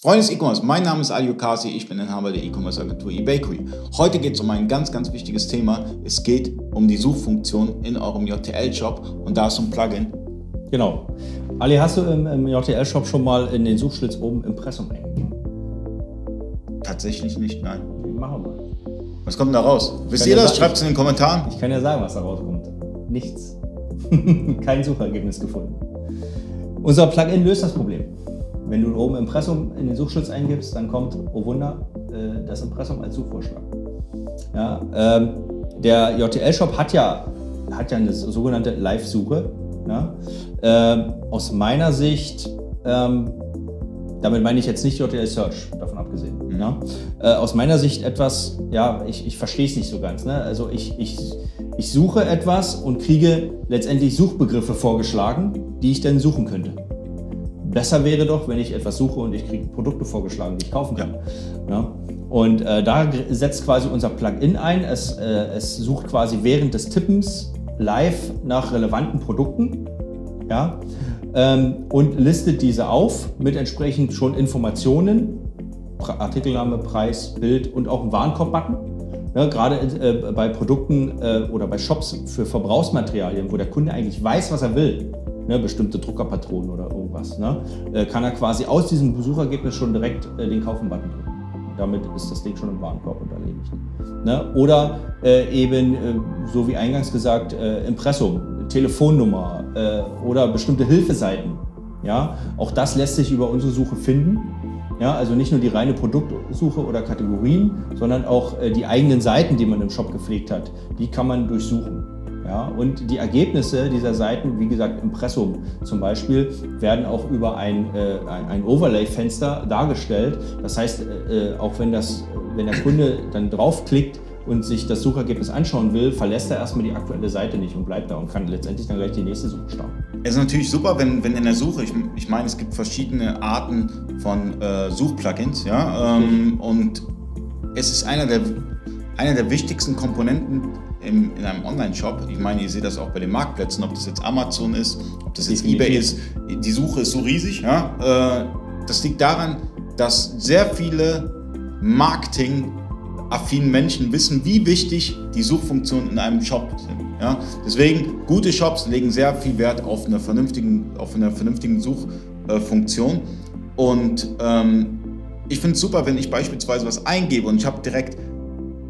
Freunde des E-Commerce, mein Name ist Ali Okasi, ich bin Inhaber der E-Commerce Agentur eBakery. Heute geht es um ein ganz, ganz wichtiges Thema. Es geht um die Suchfunktion in eurem JTL-Shop und da ist ein Plugin. Genau. Ali, hast du im JTL-Shop schon mal in den Suchschlitz oben Impressum eingegeben? Tatsächlich nicht, nein. Machen wir mal. Was kommt denn da raus? Wisst ihr das? Schreibt es in den Kommentaren. Ich kann ja sagen, was da rauskommt. Nichts. Kein Suchergebnis gefunden. Unser Plugin löst das Problem. Wenn du oben Impressum in den Suchschlitz eingibst, dann kommt, oh Wunder, das Impressum als Suchvorschlag. Ja, der JTL-Shop hat ja eine sogenannte Live-Suche. Ja? Aus meiner Sicht, damit meine ich jetzt nicht JTL-Search, davon abgesehen. Mhm. Ja? Aus meiner Sicht etwas, ja, ich verstehe es nicht so ganz. Ne? Also ich suche etwas und kriege letztendlich Suchbegriffe vorgeschlagen, die ich dann suchen könnte. Besser wäre doch, wenn ich etwas suche und ich kriege Produkte vorgeschlagen, die ich kaufen kann. Ja. Ja. Und da setzt quasi unser Plugin ein. Es sucht quasi während des Tippens live nach relevanten Produkten, ja, und listet diese auf mit entsprechend schon Informationen, Artikelname, Preis, Bild und auch einen Warenkorb-Button. Ja, gerade bei Produkten oder bei Shops für Verbrauchsmaterialien, wo der Kunde eigentlich weiß, was er will. Ne, bestimmte Druckerpatronen oder irgendwas, ne, kann er quasi aus diesem Besuchergebnis schon direkt den Kaufen-Button drücken. Damit ist das Ding schon im Warenkorb und erledigt. Ne? Oder eben, so wie eingangs gesagt, Impressum, Telefonnummer oder bestimmte Hilfeseiten. Ja? Auch das lässt sich über unsere Suche finden. Ja? Also nicht nur die reine Produktsuche oder Kategorien, sondern auch die eigenen Seiten, die man im Shop gepflegt hat, die kann man durchsuchen. Ja, und die Ergebnisse dieser Seiten, wie gesagt, Impressum zum Beispiel, werden auch über ein Overlay-Fenster dargestellt. Das heißt, auch wenn der Kunde dann draufklickt und sich das Suchergebnis anschauen will, verlässt er erstmal die aktuelle Seite nicht und bleibt da und kann letztendlich dann gleich die nächste Suche starten. Es ist natürlich super, wenn in der Suche, ich meine, es gibt verschiedene Arten von Suchplugins, ja, und es ist einer der wichtigsten Komponenten in einem Online-Shop. Ich meine, ihr seht das auch bei den Marktplätzen, ob das jetzt Amazon ist, ob das jetzt eBay ist. Die Suche ist so riesig. Ja? Das liegt daran, dass sehr viele marketingaffinen Menschen wissen, wie wichtig die Suchfunktionen in einem Shop sind. Ja? Deswegen, gute Shops legen sehr viel Wert auf eine vernünftigen Suchfunktion. Und ich finde es super, wenn ich beispielsweise was eingebe und ich habe direkt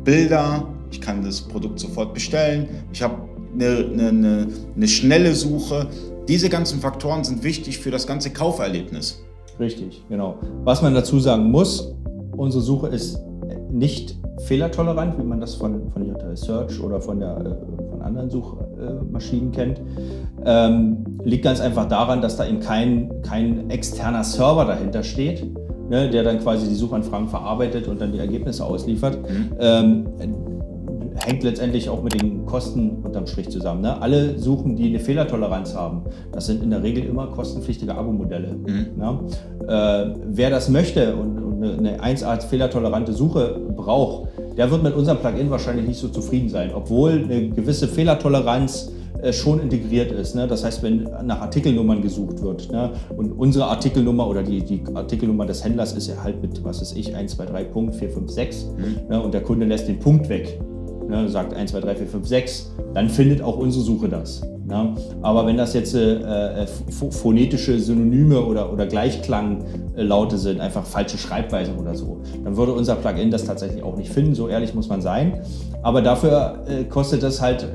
Bilder, ich kann das Produkt sofort bestellen, ich habe eine schnelle Suche. Diese ganzen Faktoren sind wichtig für das ganze Kauferlebnis. Richtig, genau. Was man dazu sagen muss, unsere Suche ist nicht fehlertolerant, wie man das von JTL-Search oder von anderen Suchmaschinen kennt. Liegt ganz einfach daran, dass da eben kein externer Server dahinter steht, ne, der dann quasi die Suchanfragen verarbeitet und dann die Ergebnisse ausliefert. Mhm. Hängt letztendlich auch mit den Kosten unterm Strich zusammen. Ne? Alle Suchen, die eine Fehlertoleranz haben, das sind in der Regel immer kostenpflichtige Abo-Modelle. Mhm. Ne? Wer das möchte und eine 1A fehlertolerante Suche braucht, der wird mit unserem Plugin wahrscheinlich nicht so zufrieden sein, obwohl eine gewisse Fehlertoleranz schon integriert ist. Ne? Das heißt, wenn nach Artikelnummern gesucht wird, ne, und unsere Artikelnummer oder die Artikelnummer des Händlers ist ja halt mit, was weiß ich, 123.456, mhm, ne, und der Kunde lässt den Punkt weg, ne, sagt 123.456, dann findet auch unsere Suche das. Ne? Aber wenn das jetzt phonetische Synonyme oder Gleichklanglaute sind, einfach falsche Schreibweisen oder so, dann würde unser Plugin das tatsächlich auch nicht finden, so ehrlich muss man sein. Aber dafür kostet das halt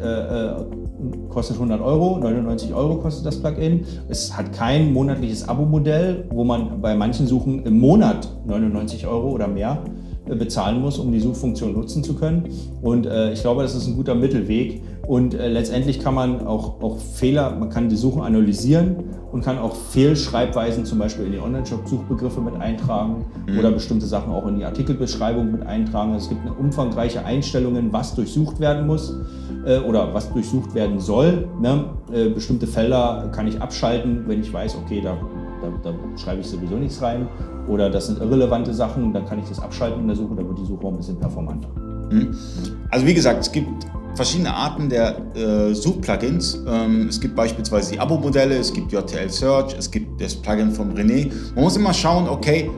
kostet 100 Euro, 99 Euro kostet das Plugin. Es hat kein monatliches Abo-Modell, wo man bei manchen Suchen im Monat 99 Euro oder mehr bezahlen muss, um die Suchfunktion nutzen zu können. Und ich glaube, das ist ein guter Mittelweg. Und letztendlich kann man auch Fehler, man kann die Suchen analysieren und kann auch Fehlschreibweisen zum Beispiel in die Online-Shop-Suchbegriffe mit eintragen, mhm, oder bestimmte Sachen auch in die Artikelbeschreibung mit eintragen. Es gibt eine umfangreiche Einstellungen, was durchsucht werden muss oder was durchsucht werden soll. Ne? Bestimmte Felder kann ich abschalten, wenn ich weiß, okay, da schreibe ich sowieso nichts rein oder das sind irrelevante Sachen, dann kann ich das abschalten in der Suche, da wird die Suche auch ein bisschen performanter. Also wie gesagt, es gibt verschiedene Arten der Suchplugins. Es gibt beispielsweise die Abo-Modelle, es gibt JTL-Search, es gibt das Plugin von René. Man muss immer schauen, okay,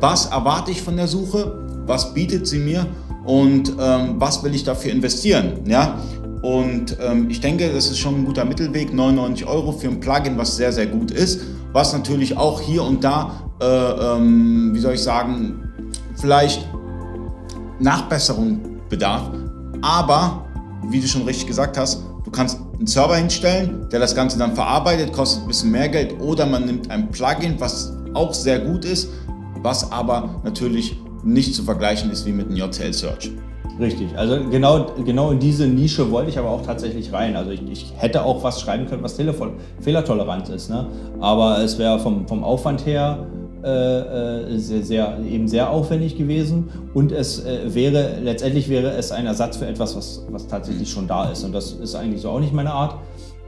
was erwarte ich von der Suche, was bietet sie mir und was will ich dafür investieren. Ja? Und ich denke, das ist schon ein guter Mittelweg, 99 € für ein Plugin, was sehr, sehr gut ist, was natürlich auch hier und da, wie soll ich sagen, vielleicht Nachbesserung bedarf, aber wie du schon richtig gesagt hast, du kannst einen Server hinstellen, der das Ganze dann verarbeitet, kostet ein bisschen mehr Geld, oder man nimmt ein Plugin, was auch sehr gut ist, was aber natürlich nicht zu vergleichen ist wie mit einem JTL-Search. Richtig, also genau in diese Nische wollte ich aber auch tatsächlich rein. Also ich hätte auch was schreiben können, was fehlertolerant ist, ne? Aber es wäre vom Aufwand her sehr aufwendig gewesen, und es letztendlich wäre es ein Ersatz für etwas, was tatsächlich schon da ist, und das ist eigentlich so auch nicht meine Art.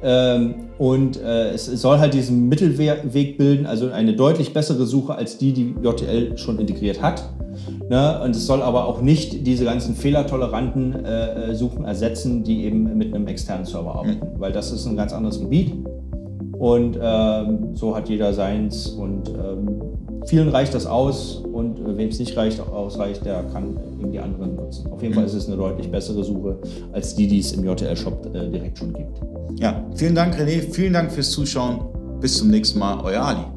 Es soll halt diesen Mittelweg bilden, also eine deutlich bessere Suche als die JTL schon integriert hat. Ne? Und es soll aber auch nicht diese ganzen fehlertoleranten Suchen ersetzen, die eben mit einem externen Server arbeiten, weil das ist ein ganz anderes Gebiet, und so hat jeder seins, und vielen reicht das aus, und wem es nicht ausreicht, der kann eben die anderen nutzen. Auf jeden Fall ist es eine deutlich bessere Suche als die es im JTL-Shop direkt schon gibt. Ja, vielen Dank René, vielen Dank fürs Zuschauen. Bis zum nächsten Mal, euer Ali.